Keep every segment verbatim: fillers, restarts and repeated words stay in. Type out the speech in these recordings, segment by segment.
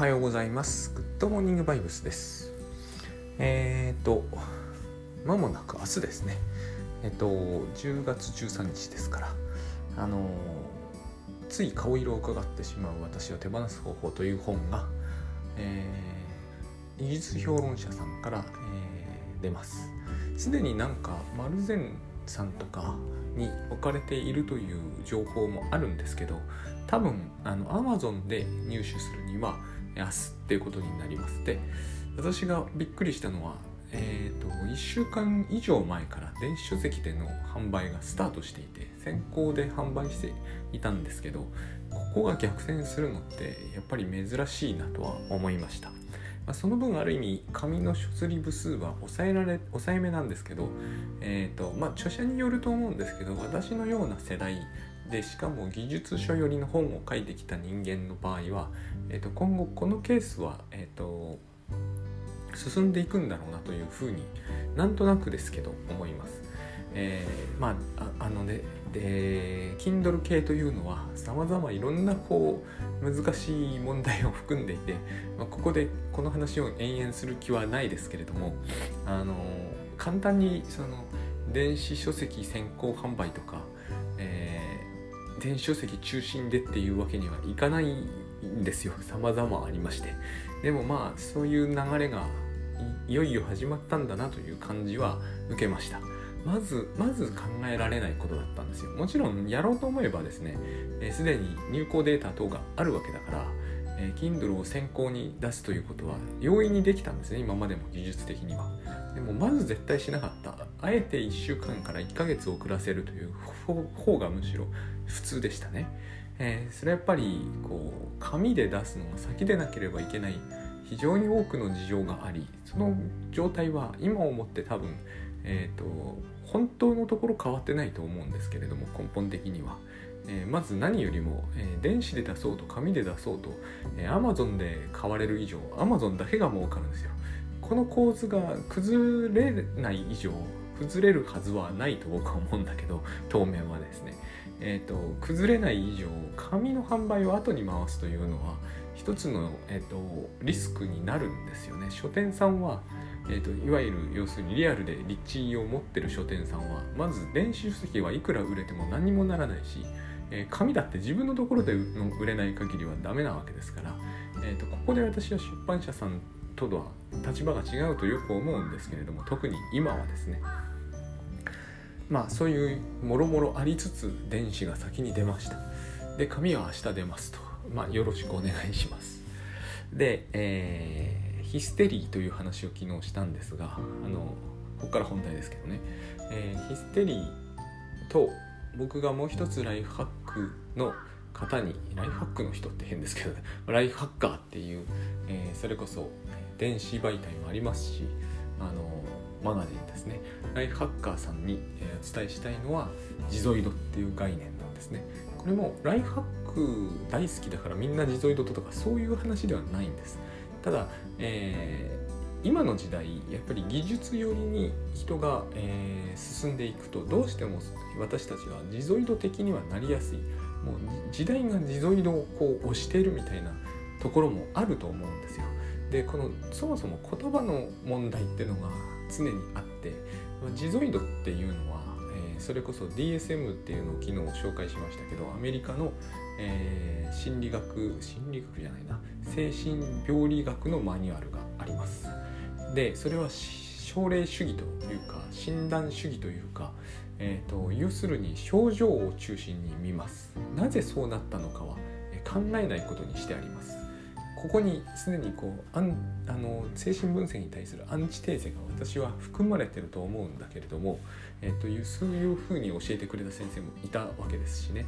はようございます。 Good Morning b です。えっ、ー、とまもなく明日ですね。えっ、ー、とじゅうがつじゅうさんにちですから、あのー、つい顔色を伺ってしまう私を手放す方法という本が、えー、イギリス評論者さんから、えー、出ます。すでになんかマルゼンさんとかに置かれているという情報もあるんですけど、多分あの アマゾン で入手するには明日っていうことになります。で、私がびっくりしたのは、えー、といっしゅうかん以上前から電子書籍での販売がスタートしていて、先行で販売していたんですけど、ここが逆転するのってやっぱり珍しいなとは思いました。まあ、その分ある意味紙の書釣り部数は抑えられ抑えめなんですけど、えーとまあ、著者によると思うんですけど、私のような世代でしかも技術書寄りの本を書いてきた人間の場合は、えーと今後このケースは、えーと進んでいくんだろうなというふうになんとなくですけど思います。えー、まああのねで Kindle 系というのはさまざまいろんなこう難しい問題を含んでいて、まあ、ここでこの話を延々する気はないですけれども、あの簡単にその電子書籍先行販売とか、えー、電子書籍中心でっていうわけにはいかないんですよ。さまざまありまして、でもまあそういう流れがいよいよ始まったんだなという感じは受けました。まずまず考えられないことだったんですよ。もちろんやろうと思えばですね、すでに入稿データ等があるわけだから、えー、Kindle を先行に出すということは容易にできたんですね、今までも技術的には。でもまず絶対しなかった。あえていっしゅうかんからいっかげつ遅らせるという方がむしろ普通でしたね。えー、それはやっぱりこう紙で出すのが先でなければいけない非常に多くの事情があり、その状態は今思って多分えーと、本当のところ変わってないと思うんですけれども、根本的には、えー、まず何よりも、えー、電子で出そうと紙で出そうと、えー、Amazon で買われる以上 Amazon だけが儲かるんですよ。この構図が崩れない以上崩れるはずはないと僕は思うんだけど、当面はですね、えーと、崩れない以上紙の販売を後に回すというのは一つの、えーと、リスクになるんですよね。書店さんはえーと、いわゆる要するにリアルで立地を持ってる書店さんはまず電子書籍はいくら売れても何にもならないし、えー、紙だって自分のところで売れない限りはダメなわけですから、えーと、ここで私は出版社さんとは立場が違うとよく思うんですけれども、特に今はですね、まあそういうもろもろありつつ電子が先に出ました。で、紙は明日出ますと、まあよろしくお願いします。で、えーヒステリーという話を昨日したんですが、あのここから本題ですけどね、えー、ヒステリーと僕がもう一つライフハックの方にライフハックの人って変ですけど、ね、ライフハッカーっていう、えー、それこそ電子媒体もありますし、あのマガジンですね、ライフハッカーさんにお伝えしたいのは地蔵井戸っていう概念なんですね。これもライフハック大好きだからみんな地蔵井戸とかそういう話ではないんです。ただ、えー、今の時代やっぱり技術寄りに人が、えー、進んでいくと、どうしても私たちは地蔵井戸的にはなりやすい、もう時代が地蔵井戸をこう押しているみたいなところもあると思うんですよ。で、このそもそも言葉の問題っていうのが常にあって、地蔵井戸っていうのは、えー、それこそ ディーエスエム っていうのを昨日紹介しましたけど、アメリカの、えー、心理学心理学じゃないな精神病理学のマニュアルがあります。で、それは症例主義というか診断主義というか、えー、と要するに症状を中心に見ます。なぜそうなったのかは考えないことにしてあります。ここに常にこうあんあの精神分析に対するアンチテーゼが私は含まれてると思うんだけれども、えー、というそういうふうに教えてくれた先生もいたわけですしね、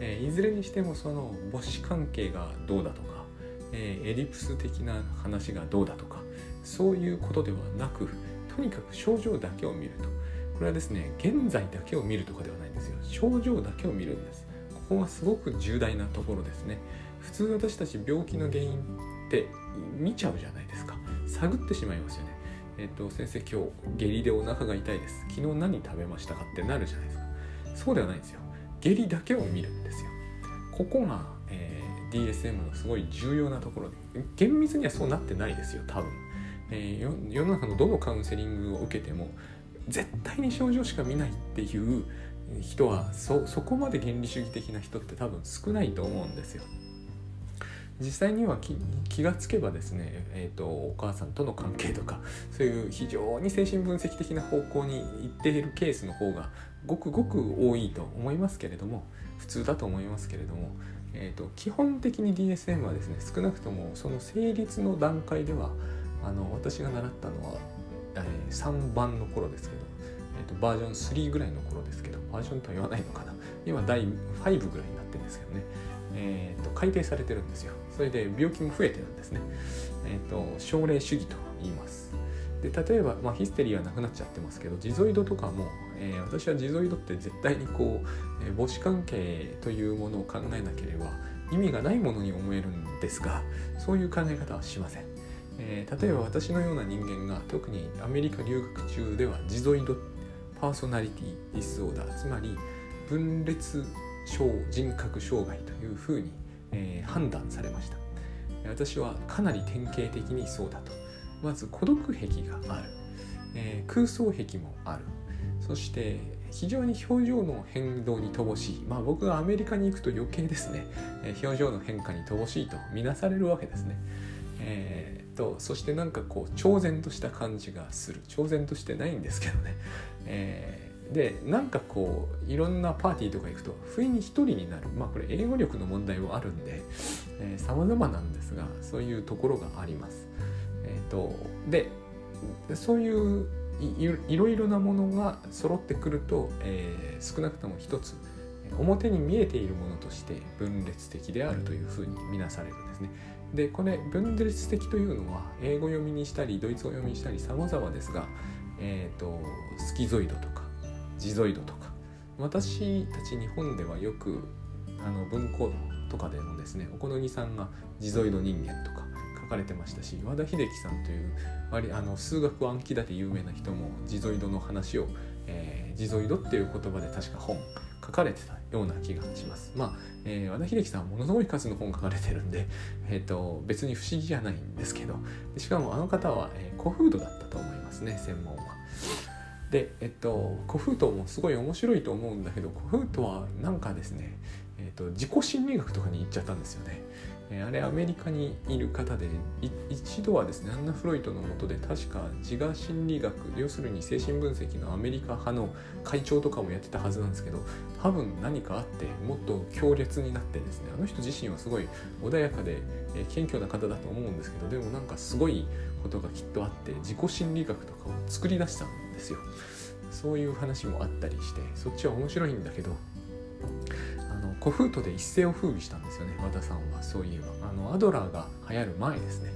えー、いずれにしてもその母子関係がどうだとか、えー、エリプス的な話がどうだとかそういうことではなく、とにかく症状だけを見ると、これはですね現在だけを見るとかではないんですよ。症状だけを見るんです。ここがすごく重大なところですね。普通私たち病気の原因って見ちゃうじゃないですか、探ってしまいますよね。えっと先生今日下痢でお腹が痛いです、昨日何食べましたかってなるじゃないですか。そうではないんですよ。下痢だけを見るんですよ。ここが、えーディーエスエム のすごい重要なところで、厳密にはそうなってないですよ多分、えー、世の中のどのカウンセリングを受けても絶対に症状しか見ないっていう人は そ, そこまで原理主義的な人って多分少ないと思うんですよ。実際には 気, 気がつけばですね、えーと、お母さんとの関係とかそういう非常に精神分析的な方向に行っているケースの方がごくごく多いと思いますけれども、普通だと思いますけれども、えーと、基本的に ディーエスエム はですね、少なくともその成立の段階では、あの私が習ったのは、えー、さんばんの頃ですけど、えーと、バージョンスリーぐらいの頃ですけど、バージョンとは言わないのかな、今だいごぐらいになってるんですけどね、えーと、改定されてるんですよ。それで病気も増えてるんですね。えーと、症例主義と言います。で、例えば、まあ、ヒステリーはなくなっちゃってますけど、ジゾイドとかも、えー、私はジゾイドって絶対にこう、えー、母子関係というものを考えなければ意味がないものに思えるんですが、そういう考え方はしません。えー、例えば私のような人間が特にアメリカ留学中ではジゾイドパーソナリティディスオーダー、つまり分裂症人格障害というふうに、えー、判断されました。私はかなり典型的にそうだと。まず孤独癖がある、えー、空想癖もある、そして非常に表情の変動に乏しい、まあ僕がアメリカに行くと余計ですね、えー、表情の変化に乏しいと見なされるわけですね。えーとそしてなんかこう挑然とした感じがする、挑然としてないんですけどね、えー、でなんかこういろんなパーティーとか行くと不意に一人になる、まあこれ英語力の問題もあるんで、えー、様々なんですが、そういうところがあります。えー、とでそういういろいろなものが揃ってくると、えー、少なくとも一つ表に見えているものとして分裂的であるというふうに見なされるんですね。で、これ分裂的というのは英語読みにしたりドイツ語読みにしたり様々ですが、えーと、スキゾイドとかジゾイドとか、私たち日本ではよくあの文庫とかでもですね、お好みさんがジゾイド人間とか書かれてましたし、和田秀樹さんという割あの数学暗記だって有名な人もジゾイドの話を、えー、ジゾイドっていう言葉で確か本書かれてたような気がします。まあ、えー、和田秀樹さんはものすごい数の本書かれてるんで、えーと、別に不思議じゃないんですけど、しかもあの方は、えー、古風土だったと思いますね、専門は。で、えっと、古風土もすごい面白いと思うんだけど、古風土はなんかですね、えーと、自己心理学とかに行っちゃったんですよね。えー、あれアメリカにいる方で、一度はですね、アンナ・フロイトの下で確か自我心理学、要するに精神分析のアメリカ派の会長とかもやってたはずなんですけど、多分何かあってもっと強烈になってですね、あの人自身はすごい穏やかで、えー、謙虚な方だと思うんですけど、でもなんかすごいことがきっとあって自己心理学とかを作り出したんですよ。そういう話もあったりして、そっちは面白いんだけど、古風土で一世を風靡したんですよね、和田さんは。そういえばあのアドラーが流行る前ですね、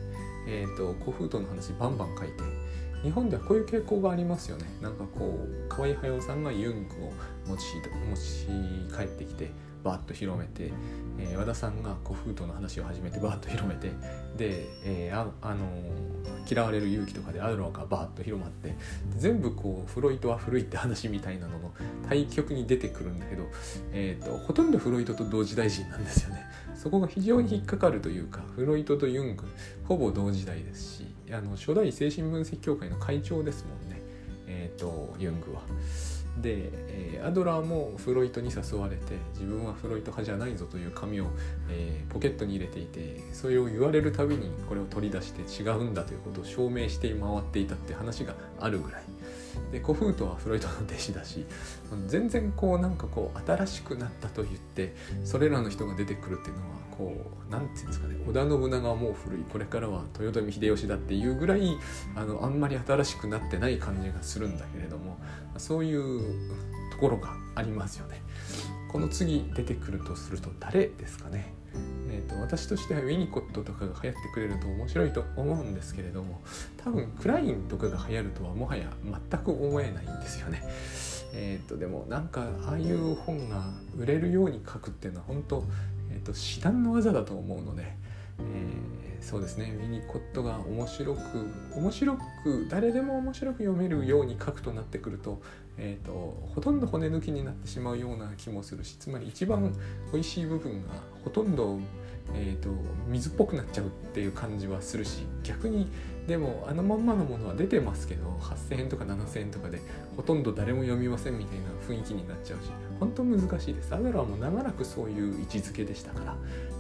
えーと、古風土の話バンバン書いて、日本ではこういう傾向がありますよね。なんかこう河合隼さんがユングを持ち、持ち帰ってきてバーッと広めて、えー、和田さんが古風土の話を始めてバーッと広めて、で、えー、あ、あのー、嫌われる勇気とかでアドラーがバーッと広まって、全部こうフロイトは古いって話みたいなのの対極に出てくるんだけど、えーと、ほとんどフロイトと同時代人なんですよね。そこが非常に引っかかるというか、フロイトとユングほぼ同時代ですし、あの初代精神分析協会の会長ですもんね、えーと、ユングは。で、えー、アドラーもフロイトに誘われて、自分はフロイト派じゃないぞという紙を、えー、ポケットに入れていて、それを言われるたびにこれを取り出して違うんだということを証明して回っていたって話があるぐらいで、古風土はフロイトの弟子だし、全然こうなんかこう新しくなったと言ってそれらの人が出てくるっていうのは、こうなんていうんですかね、織田信長はもう古い、これからは豊臣秀吉だっていうぐらい、あのあんまり新しくなってない感じがするんだけれども、そういうところがありますよね。この次出てくるとすると誰ですかね。えーと、私としてはウィニコットとかが流行ってくれると面白いと思うんですけれども、多分クラインとかが流行るとはもはや全く思えないんですよね。えーと、でもなんかああいう本が売れるように書くっていうのは本当、えーと、至難の技だと思うので、えー、そうですね、ウィニコットが面白く面白く誰でも面白く読めるように書くとなってくると、えーと、ほとんど骨抜きになってしまうような気もするし、つまり一番おいしい部分がほとんどえーと、水っぽくなっちゃうっていう感じはするし、逆にでもあのまんまのものは出てますけどはっせんえんとかななせんえんとかでほとんど誰も読みませんみたいな雰囲気になっちゃうし、本当難しいです。アドラーも長らくそういう位置づけでしたから、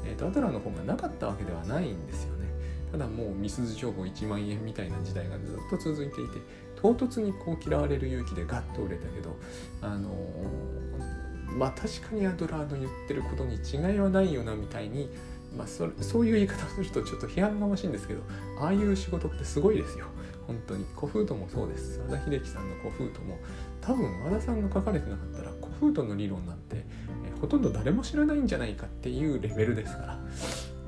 えーと、アドラーの本がなかったわけではないんですよね。ただもうみすゞ情報いちまんえんみたいな時代がずっと続いていて、唐突にこう嫌われる勇気でガッと売れたけど、あのー、まあ確かにアドラーの言ってることに違いはないよなみたいに、まあ、そ, そういう言い方をするとちょっと批判がましいんですけど、ああいう仕事ってすごいですよ本当に。古風土もそうです。和田秀樹さんの古風土も多分和田さんが書かれてなかったら古風土の理論なんて、えー、ほとんど誰も知らないんじゃないかっていうレベルですから。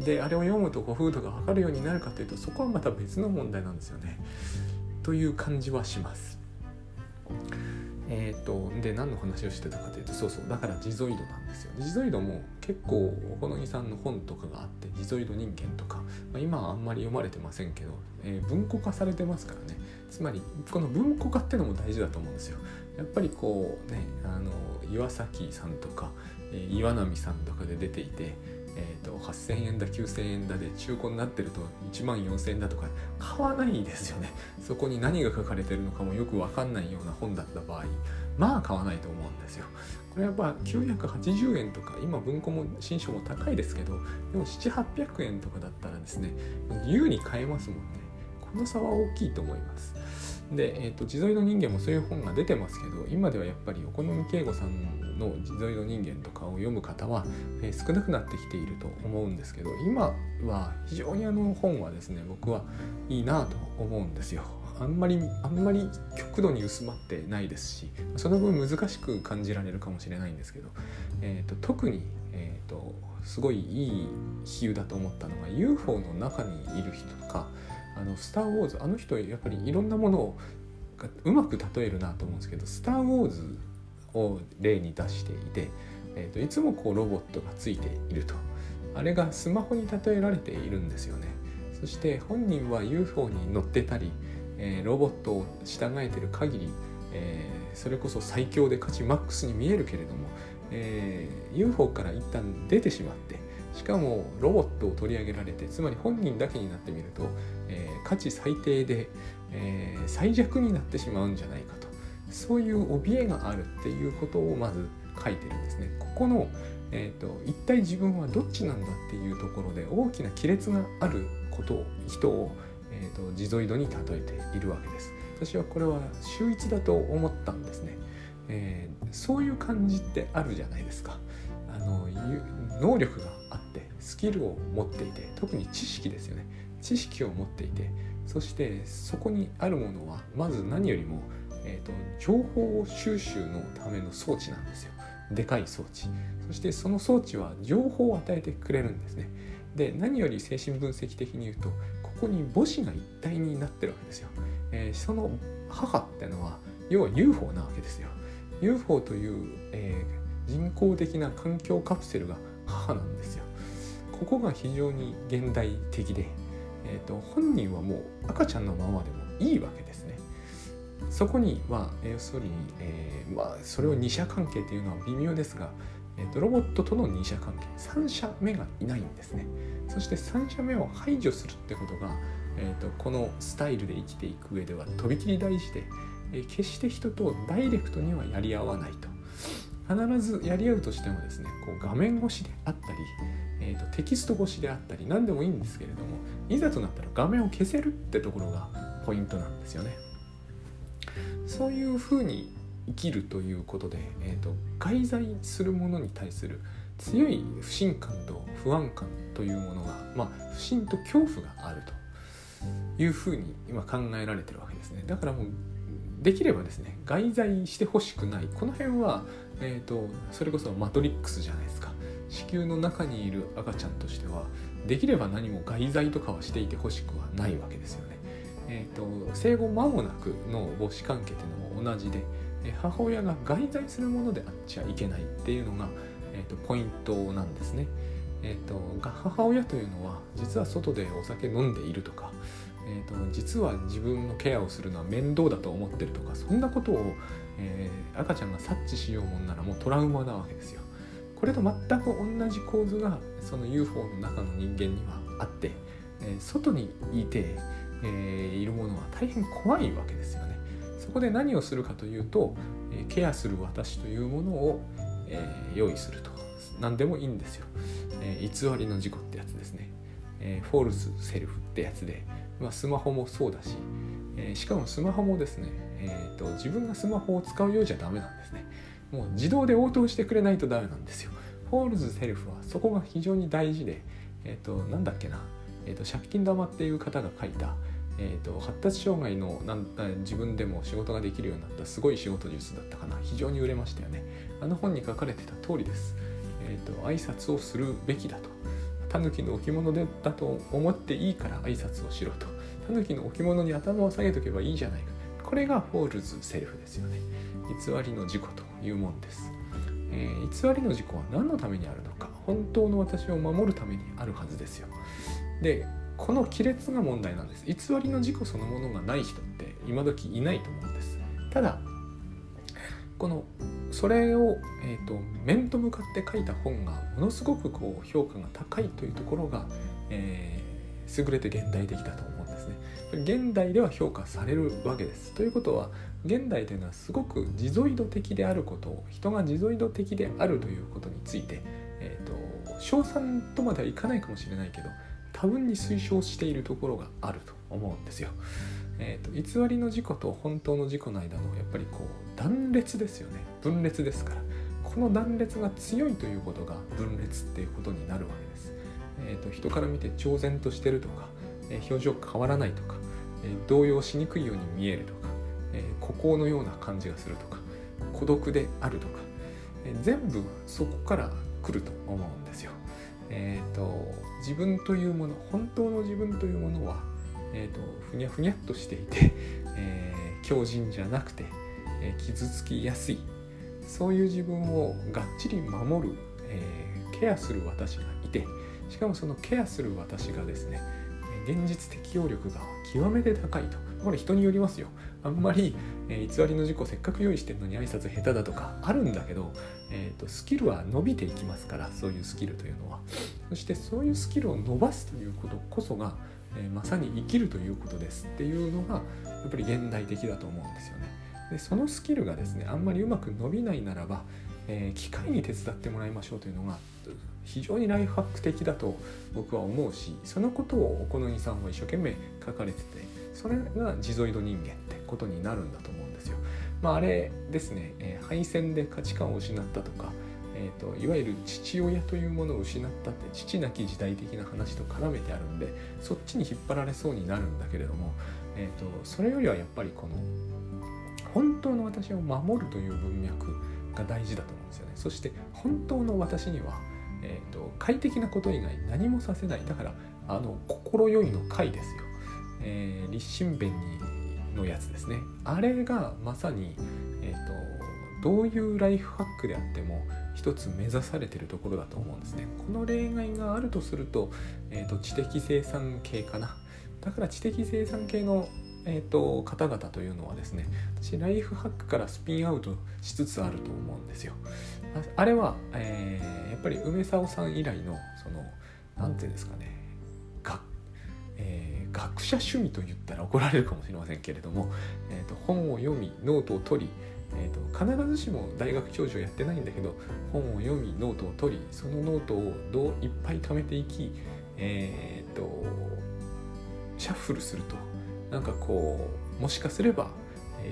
であれを読むと古風土が分かるようになるかというと、そこはまた別の問題なんですよねという感じはします。えー、とで何の話をしてたかというと、そうそうだからジゾイドなんですよ。ジゾイドも結構小野木さんの本とかがあって、ジゾイド人間とか、まあ、今はあんまり読まれてませんけど、えー、文庫化されてますからね。つまりこの文庫化ってのも大事だと思うんですよ。やっぱりこうね、あの岩崎さんとか、えー、岩波さんとかで出ていて、えー、とはっせんえんだきゅうせんえんだで中古になってるといちまんよんせんえんだとか買わないですよね。そこに何が書かれてるのかもよく分かんないような本だった場合、まあ買わないと思うんですよ。これはやっぱきゅうひゃくはちじゅうえんとか、今文庫も新書も高いですけど、でもななひゃくはっぴゃくえんとかだったらですね、優に買えますもんね。この差は大きいと思います。で、えー、と地蔵の人間もそういう本が出てますけど、今ではやっぱりお好み敬吾さんの地蔵の人間とかを読む方は、えー、少なくなってきていると思うんですけど、今は非常にあの本はですね、僕はいいなと思うんですよ。あんまりあんまり極度に薄まってないですし、その分難しく感じられるかもしれないんですけど、えー、と特に、えー、とすごいいい比喩だと思ったのが ユーフォー の中にいる人とか、あのスターウォーズ、あの人やっぱりいろんなものをうまく例えるなと思うんですけど、スターウォーズを例に出していて、えー、といつもこうロボットがついていると、あれがスマホに例えられているんですよね。そして本人は ユーフォー に乗ってたり、えー、ロボットを従えてる限り、えー、それこそ最強で価値マックスに見えるけれども、えー、ユーフォー から一旦出てしまって、しかもロボットを取り上げられて、つまり本人だけになってみると、えー、価値最低で、えー、最弱になってしまうんじゃないかと、そういう怯えがあるっていうことをまず書いてるんですね。ここの、えー、と一体自分はどっちなんだっていうところで大きな亀裂があることを人を、えー、とジゾイドに例えているわけです。私はこれは秀逸だと思ったんですね。えー、そういう感じってあるじゃないですか。あの能力があってスキルを持っていて、特に知識ですよね。知識を持っていて、そしてそこにあるものはまず何よりも、えーと、情報収集のための装置なんですよ。でかい装置。そしてその装置は情報を与えてくれるんですね。で、何より精神分析的に言うと、ここに母子が一体になってるわけですよ。えー、その母ってのは要は ユーフォー なわけですよ。ユーフォー という、えー、人工的な環境カプセルが母なんですよ。ここが非常に現代的で、えーと、本人はもう赤ちゃんのままでもいいわけですね。そこには、えー、要するに、えーまあ、それを二者関係というのは微妙ですが、えーと、ロボットとの二者関係、三者目がいないんですね。そして三者目を排除するってことが、えーと、このスタイルで生きていく上ではとびきり大事で、決して人とダイレクトにはやり合わないと。必ずやり合うとしてもですね、こう画面越しであったり、えーと、テキスト越しであったり、何でもいいんですけれども、いざとなったら画面を消せるってところがポイントなんですよね。そういうふうに生きるということで、えーと、外在するものに対する強い不信感と不安感というものが、まあ、不信と恐怖があるというふうに今考えられてるわけですね。だからもうできればですね、外在してほしくない。この辺は、えーと、それこそマトリックスじゃないですか。子宮の中にいる赤ちゃんとしては、できれば何も外在とかはしていてほしくはないわけですよね。えーと、生後間もなくの母子関係というのも同じで、母親が外在するものであっちゃいけないっていうのが、えーと、ポイントなんですね。えーと、母親というのは、実は外でお酒飲んでいるとか、えーと、実は自分のケアをするのは面倒だと思ってるとか、そんなことを、えー、赤ちゃんが察知しようもんならもうトラウマなわけですよ。これと全く同じ構図がその ユーフォー の中の人間にはあって、えー、外にいて、えー、いるものは大変怖いわけですよね。そこで何をするかというと、えー、ケアする私というものを、えー、用意すると。何でもいいんですよ、えー、偽りの自己ってやつですね、えー、フォルスセルフってやつで、まあ、スマホもそうだし、えー、しかもスマホもですね、えーと、自分がスマホを使うようじゃダメなんですね。もう自動で応答してくれないとダメなんですよ。フォールズセルフはそこが非常に大事で、えっと、なんだっけな、えっと、借金玉っていう方が書いた、えっと、発達障害のなん自分でも仕事ができるようになったすごい仕事術だったかな。非常に売れましたよね。あの本に書かれてた通りです。えっと、挨拶をするべきだと。タヌキの置物でだと思っていいから挨拶をしろと。タヌキの置物に頭を下げとけばいいじゃないか。これがフォールズセルフですよね。偽りの自己というもんです、えー、偽りの自己は何のためにあるのか。本当の私を守るためにあるはずですよ。で、この亀裂が問題なんです。偽りの自己そのものがない人って今時いないと思うんです。ただこのそれを、えーと、面と向かって書いた本がものすごくこう評価が高いというところが、えー、優れて現代的だと思う。現代では評価されるわけです。ということは、現代というのはすごく自ゾイド的であることを、人が自ゾイド的であるということについて、えーと、称賛とまではいかないかもしれないけど、多分に推奨しているところがあると思うんですよ。えーと、偽りの自己と本当の自己の間のやっぱりこう断裂ですよね。分裂ですから。この断裂が強いということが分裂っていうことになるわけです。えーと、人から見て超然としてるとか、表情変わらないとか、動揺しにくいように見えるとか、孤高のような感じがするとか、孤独であるとか、全部そこから来ると思うんですよ。えーと、自分というもの、本当の自分というものは、えーと、ふにゃふにゃっとしていて、えー、強靭じゃなくて、えー、傷つきやすい、そういう自分をがっちり守る、えー、ケアする私がいて、しかもそのケアする私がですね、現実適応力が極めて高いと。これ人によりますよ。あんまり、えー、偽りの自己せっかく用意してるのに挨拶下手だとかあるんだけど、えーと、スキルは伸びていきますから、そういうスキルというのは。そしてそういうスキルを伸ばすということこそが、えー、まさに生きるということですっていうのがやっぱり現代的だと思うんですよね。で、そのスキルがですね、あんまりうまく伸びないならば、えー、機械に手伝ってもらいましょうというのが非常にライフハック的だと僕は思うし、そのことをお好みさんは一生懸命書かれてて、それが自ゾイド人間ってことになるんだと思うんですよ。まあ、あれですね、えー、敗戦で価値観を失ったとか、えーと、いわゆる父親というものを失ったって、父なき時代的な話と絡めてあるんで、そっちに引っ張られそうになるんだけれども、えーと、それよりはやっぱりこの本当の私を守るという文脈が大事だと思うんですよね。そして本当の私には、えーと、快適なこと以外何もさせない。だからあの心よいの快ですよ、えー、立身弁のやつですね。あれがまさに、えーと、どういうライフハックであっても一つ目指されているところだと思うんですね。この例外があるとすると、えーと、知的生産系かな。だから知的生産系のえー、と方々というのはですね、私ライフハックからスピンアウトしつつあると思うんですよ。あれは、えー、やっぱり梅沢さん以来のそのなんていうんですかね、が、えー、学者趣味と言ったら怒られるかもしれませんけれども、えー、と本を読みノートを取り、えー、と必ずしも大学教授をやってないんだけど、本を読みノートを取り、そのノートをどういっぱい貯めていき、えー、とシャッフルすると、なんかこうもしかすれば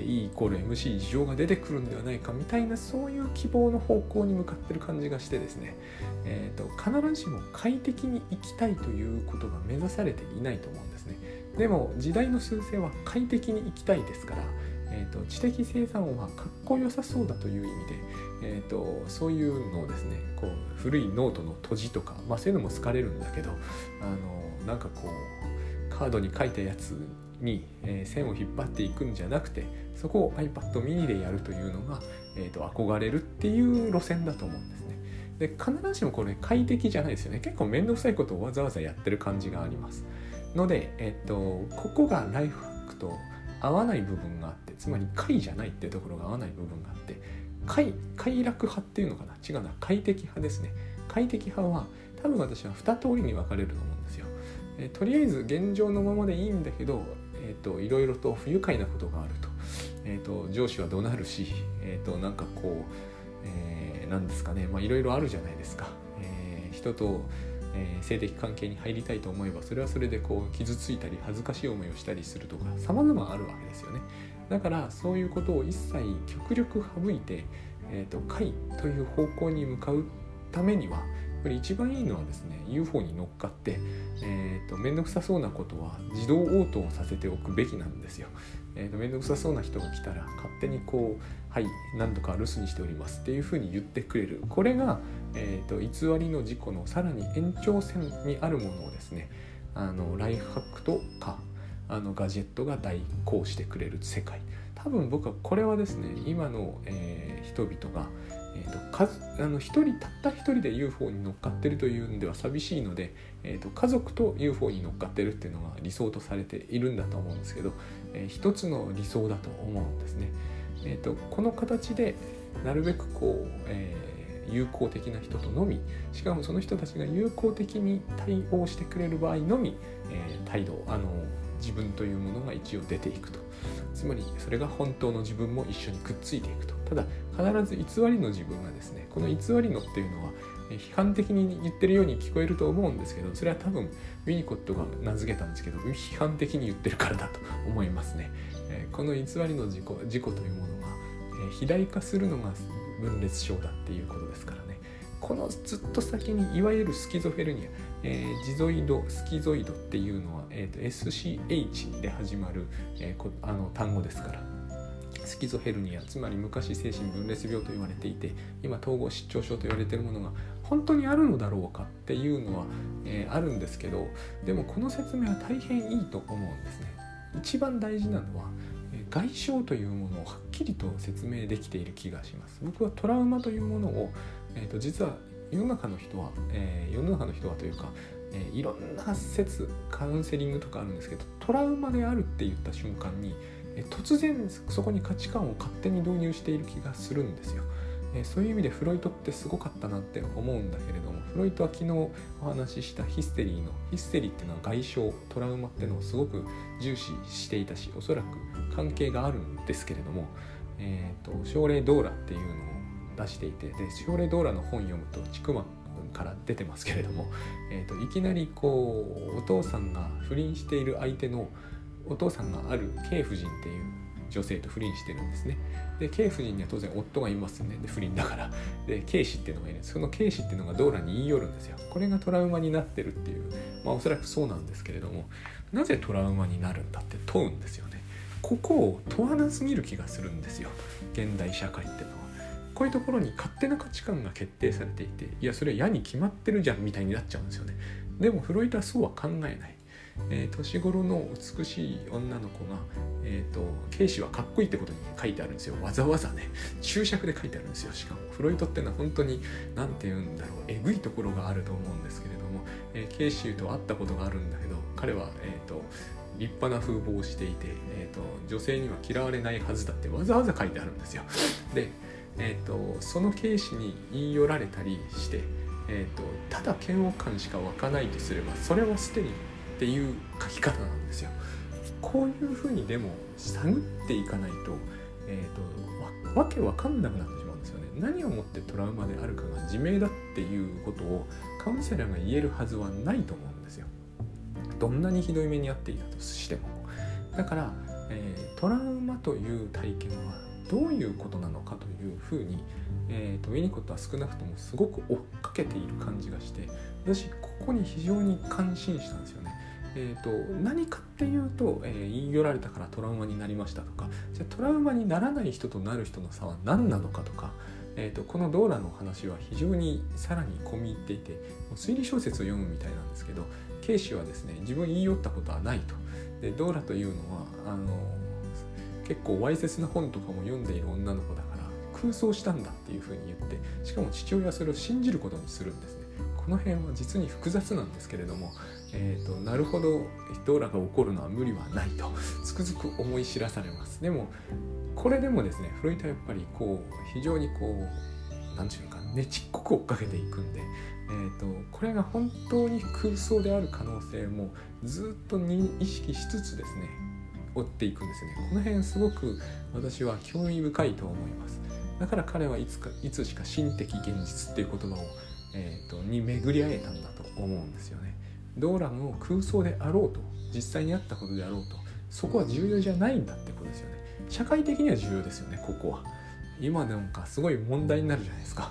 E イコール エムシー 事情が出てくるんではないかみたいな、そういう希望の方向に向かってる感じがしてですね、えーと、必ずしも快適に生きたいということが目指されていないと思うんですね。でも時代の趨勢は快適に生きたいですから、えーと、知的生産はかっこよさそうだという意味で、えーと、そういうのをですね、こう古いノートの閉じとか、まあ、そういうのも好かれるんだけど、あのなんかこうカードに書いたやつに、えー、線を引っ張っていくんじゃなくて、そこを iPad mini でやるというのが、えー、と憧れるっていう路線だと思うんですね。で、必ずしもこれ快適じゃないですよね。結構面倒くさいことをわざわざやってる感じがありますので、えー、とここがライフハックと合わない部分があって、つまり快じゃないっていうところが合わない部分があって、快, 快楽派っていうのかな、違うな、快適派ですね。快適派は多分私はに通りに分かれると思うんですよ。えー、とりあえず現状のままでいいんだけど、えーと、いろいろと不愉快なことがあると、えーと、上司は怒鳴るし、えーと、なんかこう、えー、なんですかね、まあいろいろあるじゃないですか。えー、人と、えー、性的関係に入りたいと思えば、それはそれでこう傷ついたり恥ずかしい思いをしたりするとか、様々あるわけですよね。だからそういうことを一切極力省いて、えーと、快という方向に向かうためには、やっぱり一番いいのはですね、 ユーフォー に乗っかって、えーと、めんどくさそうなことは自動応答をさせておくべきなんですよ。えーと、めんどくさそうな人が来たら勝手にこう、はい、何とか留守にしておりますっていうふうに言ってくれる。これが、えーと、偽りの自己のさらに延長線にあるものをですね、あのライフハックとかあのガジェットが代行してくれる世界。多分僕はこれはですね、今の、えー、人々がえー、と数あの一人たった一人で ユーフォー に乗っかってるというんでは寂しいので、えー、と家族と ユーフォー に乗っかってるっていうのが理想とされているんだと思うんですけど、えー、一つの理想だと思うんですね。えー、とこの形でなるべくこう、えー、友好的な人とのみ、しかもその人たちが友好的に対応してくれる場合のみ、えー、態度あの自分というものが一応出ていくと。つまりそれが本当の自分も一緒にくっついていくと。ただ必ず偽りの自分がですね、この偽りのっていうのは批判的に言ってるように聞こえると思うんですけど、それは多分ウィニコットが名付けたんですけど、批判的に言ってるからだと思いますね。この偽りの自己、自己というものが肥大化するのが分裂症だっていうことですからね。このずっと先にいわゆるスキゾフェルニア、えー、ジゾイド、スキゾイドっていうのは、えーと エスシーエイチ で始まる、えー、あの単語ですから、スキゾヘルニア、つまり昔精神分裂病と言われていて、今統合失調症と言われているものが本当にあるのだろうかっていうのは、えー、あるんですけど、でもこの説明は大変いいと思うんですね。一番大事なのは外傷というものをはっきりと説明できている気がします。僕はトラウマというものを、えーと、実は世の中の人は、えー、世の中の人はというか、えー、いろんな説、カウンセリングとかあるんですけど、トラウマであるって言った瞬間に、えー、突然そこに価値観を勝手に導入している気がするんですよ。えー、そういう意味でフロイトってすごかったなって思うんだけれども、フロイトは昨日お話ししたヒステリーの、ヒステリーっていうのは外傷、トラウマっていうのをすごく重視していたし、おそらく関係があるんですけれども、えーと、症例ドーラっていうのを出していて、で症例ドーラの本読むとちくまから出てますけれども、えーと、いきなりこうお父さんが不倫している相手の、お父さんがある K 夫人っていう女性と不倫してるんですね。で K 夫人には当然夫がいますよね。で不倫だから、で K 氏っていうのがいるんです。その K 氏っていうのがドーラに言い寄るんですよ。これがトラウマになってるっていう、まあおそらくそうなんですけれども、なぜトラウマになるんだって問うんですよね。ここを問わなすぎる気がするんですよ、現代社会ってのは。こういうところに勝手な価値観が決定されていて、いやそれは嫌に決まってるじゃんみたいになっちゃうんですよね。でもフロイトはそうは考えない。えー、年頃の美しい女の子が、えーと、警視はかっこいいってことに書いてあるんですよ。わざわざね、注釈で書いてあるんですよ。しかもフロイトってのは本当に何て言うんだろう、えぐいところがあると思うんですけれども、えー、警視と会ったことがあるんだけど、彼は、えーと、立派な風貌をしていて、えーと、女性には嫌われないはずだってわざわざ書いてあるんですよ。で、えーと、その警視に言い寄られたりして、えーと、ただ嫌悪感しか湧かないとすれば、それはすでにっていう書き方なんですよ。こういう風にでも探っていかないと、えーと、わ、わけわかんなくなってしまうんですよね。何をもってトラウマであるかが自明だっていうことをカウンセラーが言えるはずはないと思うんですよ。どんなにひどい目に遭っていたとしても。だから、えー、トラウマという体験はどういうことなのかという風に、えーと、ウィニコットは少なくともすごく追っかけている感じがして、私ここに非常に感心したんですよね。えーと、何かっていうと、えー、言い寄られたからトラウマになりましたとか、じゃあトラウマにならない人となる人の差は何なのかとか、えーと、このドーラの話は非常にさらに込み入っていて、もう推理小説を読むみたいなんですけど、ケイシはですね、自分言い寄ったことはないと。でドーラというのはあの結構わいせつな本とかも読んでいる女の子だから、空想したんだっていうふうに言って、しかも父親はそれを信じることにするんですね。ここの辺は実に複雑なんですけれども、えーと、なるほど人らが怒るのは無理はないとつくづく思い知らされます。でもこれでもですね、フロイトはやっぱりこう非常にこうなんていうのかね、ちっこく追っかけていくんで、えーと、これが本当に空想である可能性もずっとに意識しつつですね追っていくんですよね。この辺すごく私は興味深いと思います。だから彼はいつかいつしか心的現実っていう言葉を、えーと、に巡り合えたんだと思うんですよね。ドーラムを空想であろうと実際にあったことであろうとそこは重要じゃないんだってことですよね。社会的には重要ですよね。ここは今なんかすごい問題になるじゃないですか。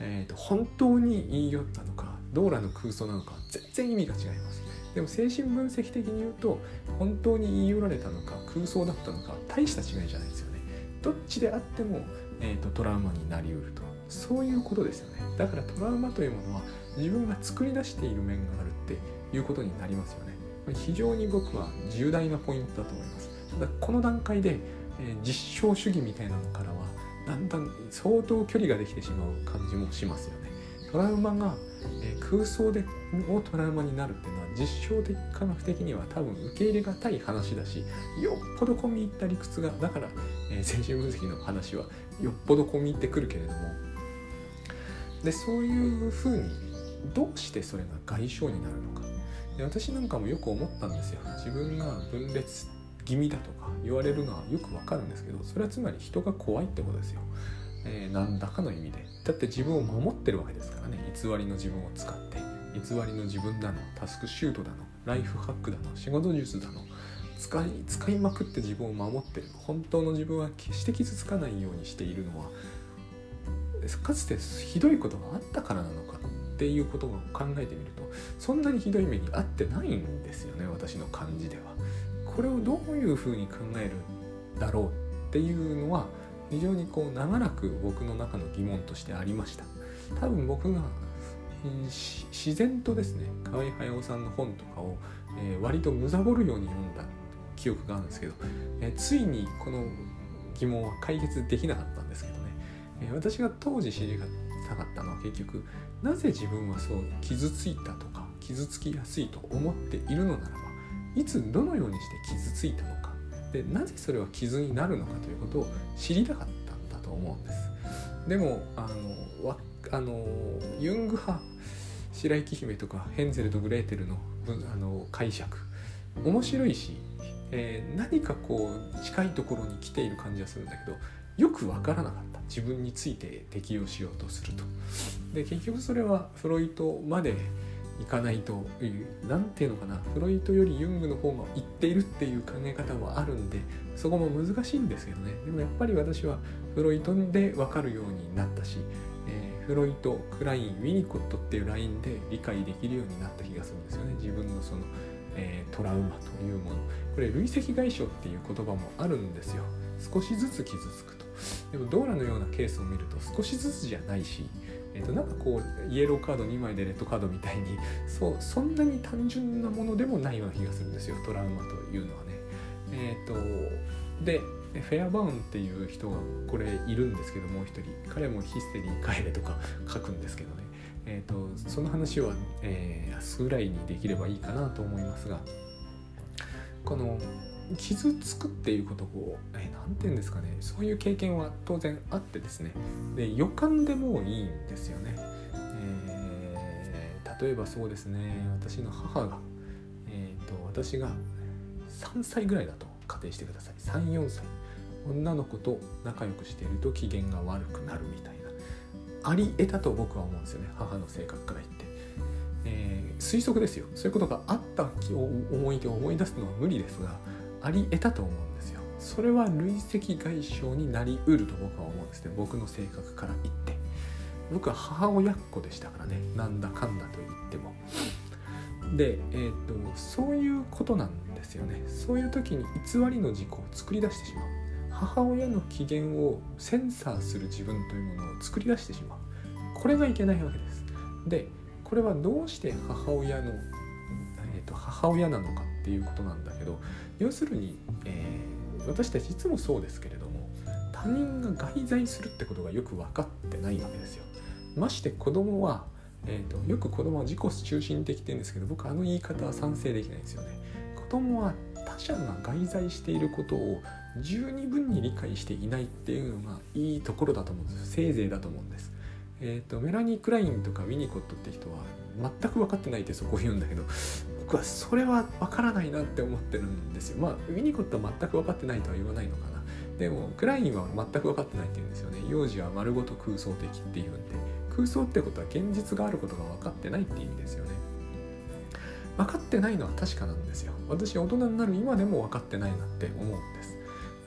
えーと、本当に言い寄ったのかドーラの空想なのか全然意味が違います。でも精神分析的に言うと本当に言い寄られたのか空想だったのか大した違いじゃないですよね。どっちであっても、えーと、トラウマになりうると、そういうことですよね。だからトラウマというものは自分が作り出している面があるっていうことになりますよね。非常に僕は重大なポイントだと思います。ただこの段階で、えー、実証主義みたいなのからはだんだん相当距離ができてしまう感じもしますよね。トラウマが、えー、空想でをトラウマになるっていうのは実証的科学的には多分受け入れがたい話だし、よっぽど込み入った理屈がだから、えー、精神分析の話はよっぽど込み入ってくるけれども、でそういうふうにどうしてそれが外傷になるのか。で私なんかもよく思ったんですよ。自分が分裂気味だとか言われるのはよくわかるんですけど、それはつまり人が怖いってことですよ。えー、何らかの意味で。だって自分を守ってるわけですからね。偽りの自分を使って偽りの自分だのタスクシュートだのライフハックだの仕事術だの使い、使いまくって自分を守ってる。本当の自分は決して傷つかないようにしているのはかつてひどいことがあったからなのかっていうことを考えてみると、そんなにひどい目に遭ってないんですよね、私の感じでは。これをどういうふうに考えるだろうっていうのは非常にこう長らく僕の中の疑問としてありました。多分僕が自然とですね、河合駿さんの本とかを、えー、割とむさぼるように読んだ記憶があるんですけど、えー、ついにこの疑問は解決できなかったんですけどね、えー、私が当時知りたかったのは結局なぜ自分はそう傷ついたとか傷つきやすいと思っているのならば、いつどのようにして傷ついたのかで、なぜそれは傷になるのかということを知りたかったんだと思うんです。でもあのわあのユング派白雪姫とかヘンゼルとグレーテルの、あの解釈面白いし、えー、何かこう近いところに来ている感じはするんだけど、よく分からなかった。自分について適用しようとすると、で結局それはフロイトまでいかないという、なんていうのかな、フロイトよりユングの方がいっているっていう考え方もあるんで、そこも難しいんですけどね。でもやっぱり私はフロイトで分かるようになったし、えー、フロイト、クライン、ウィニコットっていうラインで理解できるようになった気がするんですよね、自分のその、えー、トラウマというもの。これ累積外傷っていう言葉もあるんですよ。少しずつ傷つくと。でもドーラのようなケースを見ると少しずつじゃないし、えー、となんかこうイエローカードにまいでレッドカードみたいに そ, そんなに単純なものでもないような気がするんですよ、トラウマというのはね。えー、とでフェアバウンっていう人がこれいるんですけど、もう一人彼もヒステリー帰れとか書くんですけどね、えー、とその話は、えー、明日ぐらいにできればいいかなと思いますが、この傷つくっていうことを、えー、なんていうんですかね、そういう経験は当然あってですね、で予感でもういいんですよね、えー、例えばそうですね、私の母が、えー、と私がさんさいぐらいだと仮定してください。さん、よんさい、女の子と仲良くしていると機嫌が悪くなるみたいな、あり得たと僕は思うんですよね、母の性格から言って、えー、推測ですよ。そういうことがあった思い出を思い出すのは無理ですが、あり得たと思うんですよ。それは累積外傷になりうると僕は思うんですね、僕の性格から言って。僕は母親っ子でしたからね、なんだかんだと言っても。で、えー、っとそういうことなんですよね。そういう時に偽りの自己を作り出してしまう、母親の機嫌をセンサーする自分というものを作り出してしまう。これがいけないわけです。でこれはどうして母親の、えー、っと母親なのかっていうことなんだけど、要するに、えー、私たちいつもそうですけれども、他人が外在するってことがよく分かってないわけですよ。まして子供は、えー、とよく子供は自己中心的って言うんですけど、僕あの言い方は賛成できないんですよね。子供は他者が外在していることを十二分に理解していないっていうのがいいところだと思うんです。せいぜいだと思うんです。えー、とメラニー・クラインとかウィニコットって人は全く分かってないってそこを言うんだけど、僕はそれは分からないなって思ってるんですよ。まあウィニコットは全く分かってないとは言わないのかな。でもクラインは全く分かってないって言うんですよね。幼児は丸ごと空想的っていうんで、空想ってことは現実があることが分かってないって意味ですよね。分かってないのは確かなんですよ。私大人になる今でも分かってないなって思うんです。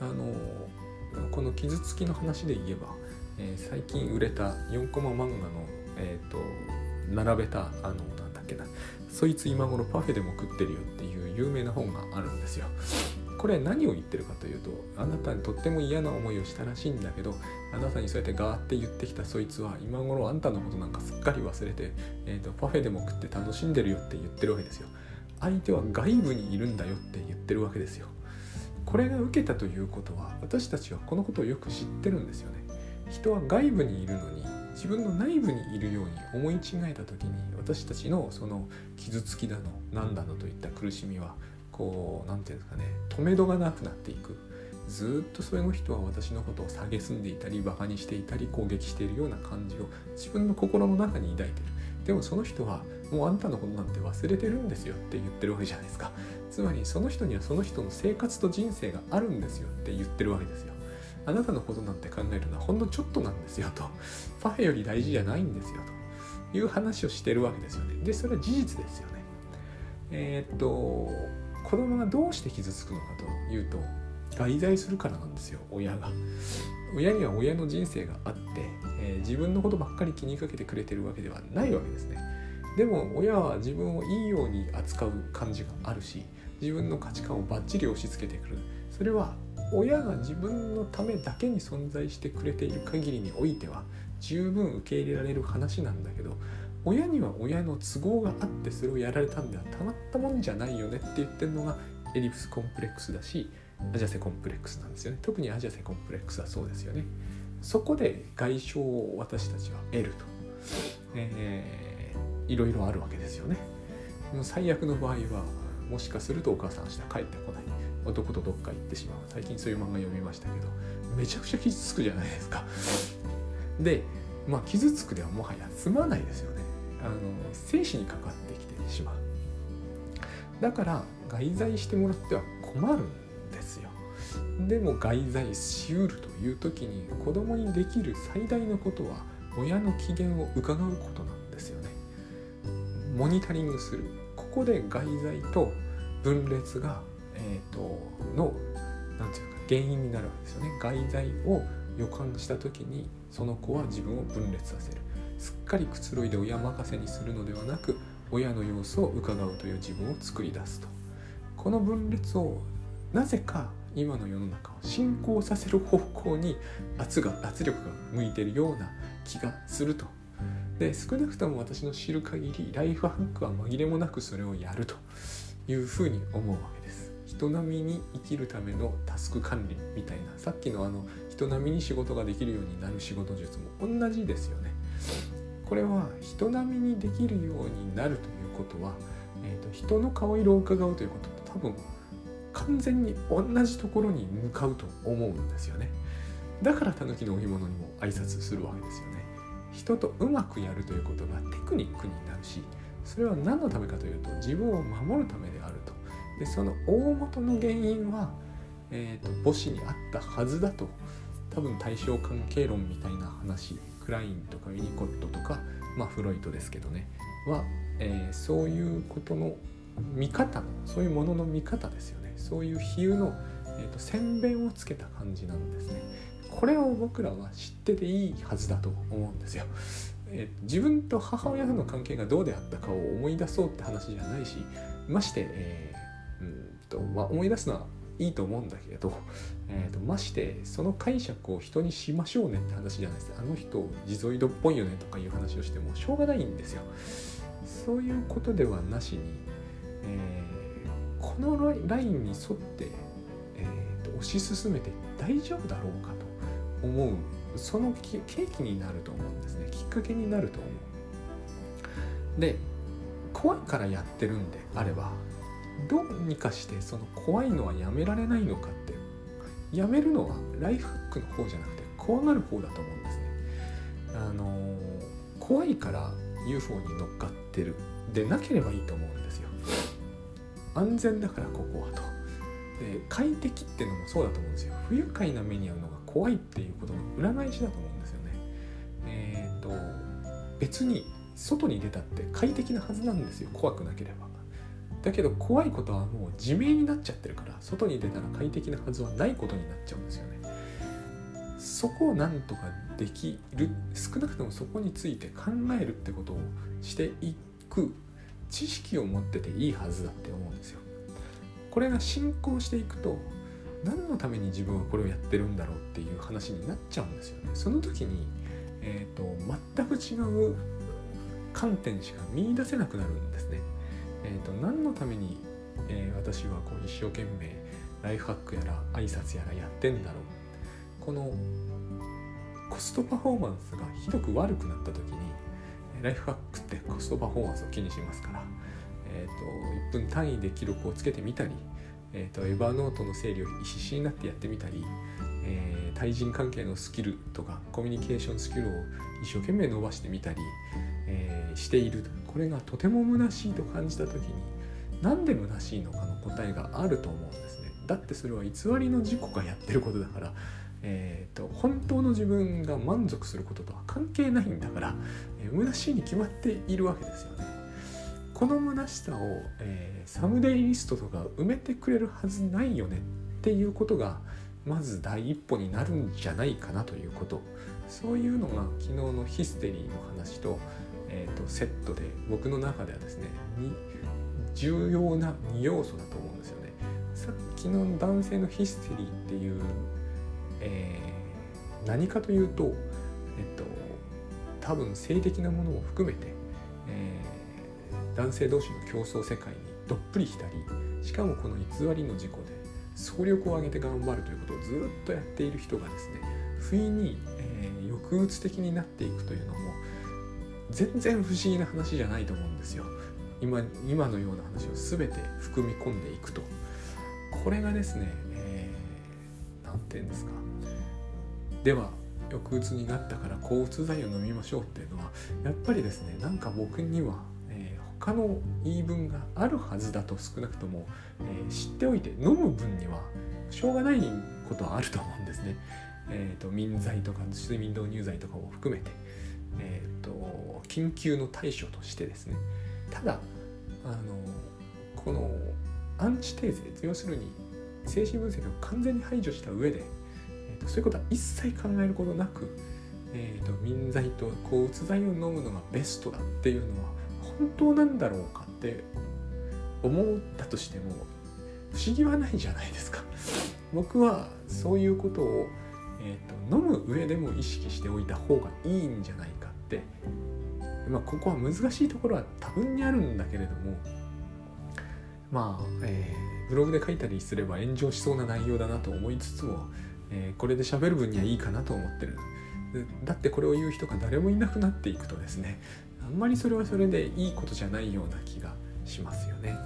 あのこの傷つきの話で言えば、えー、最近売れたよんコマ漫画の、えーと、並べたあのなんだっけな、そいつ今頃パフェでも食ってるよっていう有名な本があるんですよ。これ何を言ってるかというと、あなたにとっても嫌な思いをしたらしいんだけど、あなたにそうやってガーって言ってきたそいつは今頃あんたのことなんかすっかり忘れて、えーと、パフェでも食って楽しんでるよって言ってるわけですよ。相手は外部にいるんだよって言ってるわけですよ。これが受けたということは、私たちはこのことをよく知ってるんですよね。人は外部にいるのに自分の内部にいるように思い違えた時に、私たちのその傷つきだのなんだのといった苦しみはこうなんていうんですかね、止めどがなくなっていく。ずっとその人は私のことを蔑んでいたり、バカにしていたり、攻撃しているような感じを自分の心の中に抱いている。でもその人はもうあんたのことなんて忘れてるんですよって言ってるわけじゃないですか。つまりその人にはその人の生活と人生があるんですよって言ってるわけですよ。あなたのことなんて考えるのはほんのちょっとなんですよと、パフェより大事じゃないんですよという話をしてるわけですよね。で、それは事実ですよね。えー、っと子供がどうして傷つくのかというと、外在するからなんですよ。親が親には親の人生があって、えー、自分のことばっかり気にかけてくれてるわけではないわけですね。でも親は自分をいいように扱う感じがあるし、自分の価値観をバッチリ押し付けてくる。それは親が自分のためだけに存在してくれている限りにおいては十分受け入れられる話なんだけど、親には親の都合があってそれをやられたんではたまったもんじゃないよねって言ってるのがエリプスコンプレックスだし、アジャセコンプレックスなんですよね。特にアジャセコンプレックスはそうですよね。そこで外傷を私たちは得ると、えー、いろいろあるわけですよね。もう最悪の場合はもしかするとお母さん明日帰ってこない、男とどっか行ってしまう。最近そういう漫画読みましたけど、めちゃくちゃ傷つくじゃないですか。で、まあ傷つくではもはや済まないですよね。あの生死にかかってきてしまう。だから外在してもらっては困るんですよ。でも外在しうるという時に、子供にできる最大のことは親の機嫌を伺うことなんですよね。モニタリングする。ここで外在と分裂がえー、とのなんていうか原因になるわけですよね。外在を予感した時にその子は自分を分裂させる。すっかりくつろいで親任せにするのではなく、親の様子をうかがうという自分を作り出すと。この分裂をなぜか今の世の中を進行させる方向に圧が圧力が向いているような気がすると。で、少なくとも私の知る限りライフハックは紛れもなくそれをやるというふうに思うわけです。人並みに生きるためのタスク管理みたいな、さっきのあの人並みに仕事ができるようになる仕事術も同じですよね。これは人並みにできるようになるということは、えーと、人の顔色を伺うということと多分完全に同じところに向かうと思うんですよね。だからタヌキのお干物にも挨拶するわけですよね。人とうまくやるということがテクニックになるし、それは何のためかというと自分を守るためであると。で、その大元の原因は、えーと、母子にあったはずだと。多分対象関係論みたいな話、クラインとかウィニコットとか、まあ、フロイトですけどねは、えー、そういうことの見方、そういうものの見方ですよね。そういう比喩の、えーと、宣弁をつけた感じなんですね。これを僕らは知ってていいはずだと思うんですよ。えー、自分と母親との関係がどうであったかを思い出そうって話じゃないし、まして、えーうんとまあ、思い出すのはいいと思うんだけれど、えー、とましてその解釈を人にしましょうねって話じゃないです。あの人地蔵井戸っぽいよねとかいう話をしてもしょうがないんですよ。そういうことではなしに、えー、このラインに沿って、えー、と推し進めて大丈夫だろうかと思う、その契機になると思うんですね。きっかけになると思う。で怖いからやってるんであれば、どうにかしてその怖いのはやめられないのかって、やめるのはライフハックの方じゃなくて怖がる方だと思うんですね。あのー、怖いから ユーフォー に乗っかってるでなければいいと思うんですよ。安全だからここはと。で快適ってのもそうだと思うんですよ。不愉快な目に遭うのが怖いっていうことの占い師だと思うんですよね。えーと、別に外に出たって快適なはずなんですよ、怖くなければ。だけど怖いことはもう自明になっちゃってるから、外に出たら快適なはずはないことになっちゃうんですよね。そこをなんとかできる、少なくともそこについて考えるってことをしていく知識を持ってていいはずだって思うんですよ。これが進行していくと、何のために自分はこれをやってるんだろうっていう話になっちゃうんですよね。その時に、えーと、全く違う観点しか見出せなくなるんですね。えー、と何のために、えー、私はこう一生懸命ライフハックやら挨拶やらやってんだろう。このコストパフォーマンスがひどく悪くなった時に、ライフハックってコストパフォーマンスを気にしますから、えー、といっぷん単位で記録をつけてみたり、えー、とエヴァノートの整理を必死になってやってみたり、えー、対人関係のスキルとかコミュニケーションスキルを一生懸命伸ばしてみたり、えー、している。これがとても虚しいと感じた時に、なんで虚しいのかの答えがあると思うんですね。だってそれは偽りの自己がやってることだから、えー、と本当の自分が満足することとは関係ないんだから、えー、虚しいに決まっているわけですよね。この虚しさを、えー、サムデイリストとか埋めてくれるはずないよねっていうことが、まず第一歩になるんじゃないかなということ。そういうのが昨日のヒステリーの話と、えー、とセットで僕の中ではですね、重要なに要素だと思うんですよね。さっきの男性のヒステリーっていう、えー、何かというと、えっと、多分性的なものも含めて、えー、男性同士の競争世界にどっぷり浸り、しかもこの偽りの自己で総力を挙げて頑張るということをずっとやっている人がですね、不意に、えー、抑うつ的になっていくというのも全然不思議な話じゃないと思うんですよ。 今, 今のような話を全て含み込んでいくと、これがですね、えー、なんて言うんですか、では抑うつになったから抗うつ剤を飲みましょうっていうのは、やっぱりですね、なんか僕には、えー、他の言い分があるはずだと、少なくとも、えー、知っておいて飲む分にはしょうがないことはあると思うんですね。えーと、眠剤とか睡眠導入剤とかも含めて、えーと、緊急の対処としてですね。ただ、あのこのアンチテーゼ、要するに精神分析を完全に排除した上で、えーと、そういうことは一切考えることなく、えーと、眠剤と抗うつ剤を飲むのがベストだっていうのは本当なんだろうかって思ったとしても不思議はないじゃないですか。僕はそういうことを、えーと、飲む上でも意識しておいた方がいいんじゃないかって、まあ、ここは難しいところは多分にあるんだけれども、まあ、えー、ブログで書いたりすれば炎上しそうな内容だなと思いつつも、えー、これで喋る分にはいいかなと思ってる。だってこれを言う人が誰もいなくなっていくとですね、あんまりそれはそれでいいことじゃないような気がしますよね。